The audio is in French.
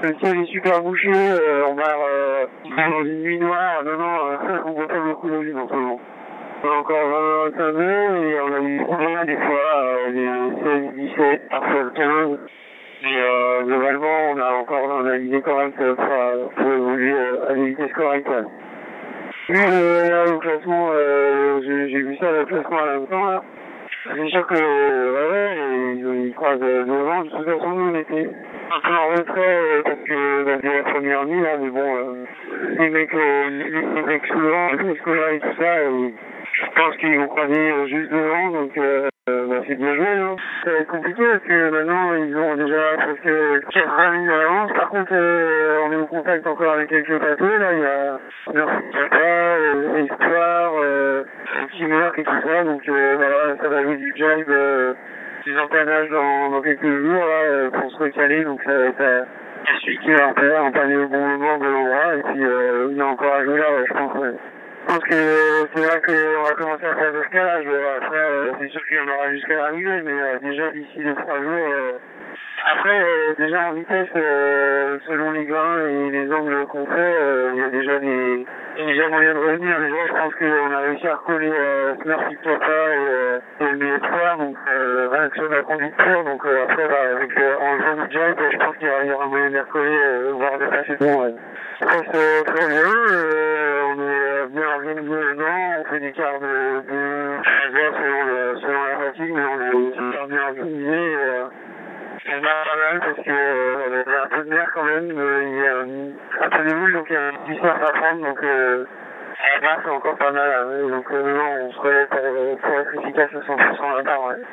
Le ciel est super bouché, on va dans une nuit noire, on voit pas beaucoup de lune en ce moment. On a encore 20 h 15 et on a eu combien des fois, des 16, 17, parfois 15. Mais globalement, on a encore dans la vitesse correcte pour évoluer à la vitesse correcte. Vu le classement, j'ai vu ça le classement à l'instant là. C'est sûr que ils croisent devant. De toute façon, nous on était un peu en retrait parce que c'était la première nuit là, mais bon, les mecs souvent, les scolaires et tout ça, je pense qu'ils vont croiser juste devant, donc c'est bien joué, hein. Ça va être compliqué parce que maintenant ils ont déjà presque 4 années d'avance. Par contre, on est au contact encore avec quelques papiers, là, il y a Nord-Sud-Papa, Histoire, Teamwork et tout ça, donc voilà, ça va jouer du jive, des empannages dans quelques jours, là, pour se recaler, donc ça celui qui va empanner au bon moment de l'endroit, et puis il y a encore à jouer là, ouais, je pense, ouais. Je pense que c'est là qu'on va commencer à faire le scalage. Après, c'est sûr qu'il y en aura jusqu'à l'arrivée, mais déjà d'ici 2-3 jours. Après, déjà en vitesse, selon les grains et les angles qu'on fait, il y a déjà des moyens de revenir. Déjà, je pense qu'on a réussi à recoller Smurfy Papa et le B3, donc rien que sur la conducteur. Donc après, avec en jouant du jack, je pense qu'il y aura moyen de les recoller, voire de passer bon. Ouais. Je pense très bien. On fait des quarts de 13 heures selon la fatigue, mais on est super bien organisé. On a pas mal parce que il y a un peu de mer quand même, il y a un peu de moules, donc il y a une distance à prendre, donc à la barre c'est encore pas mal. Donc non, on se relève pour être efficace à 100% à la barre. Ouais.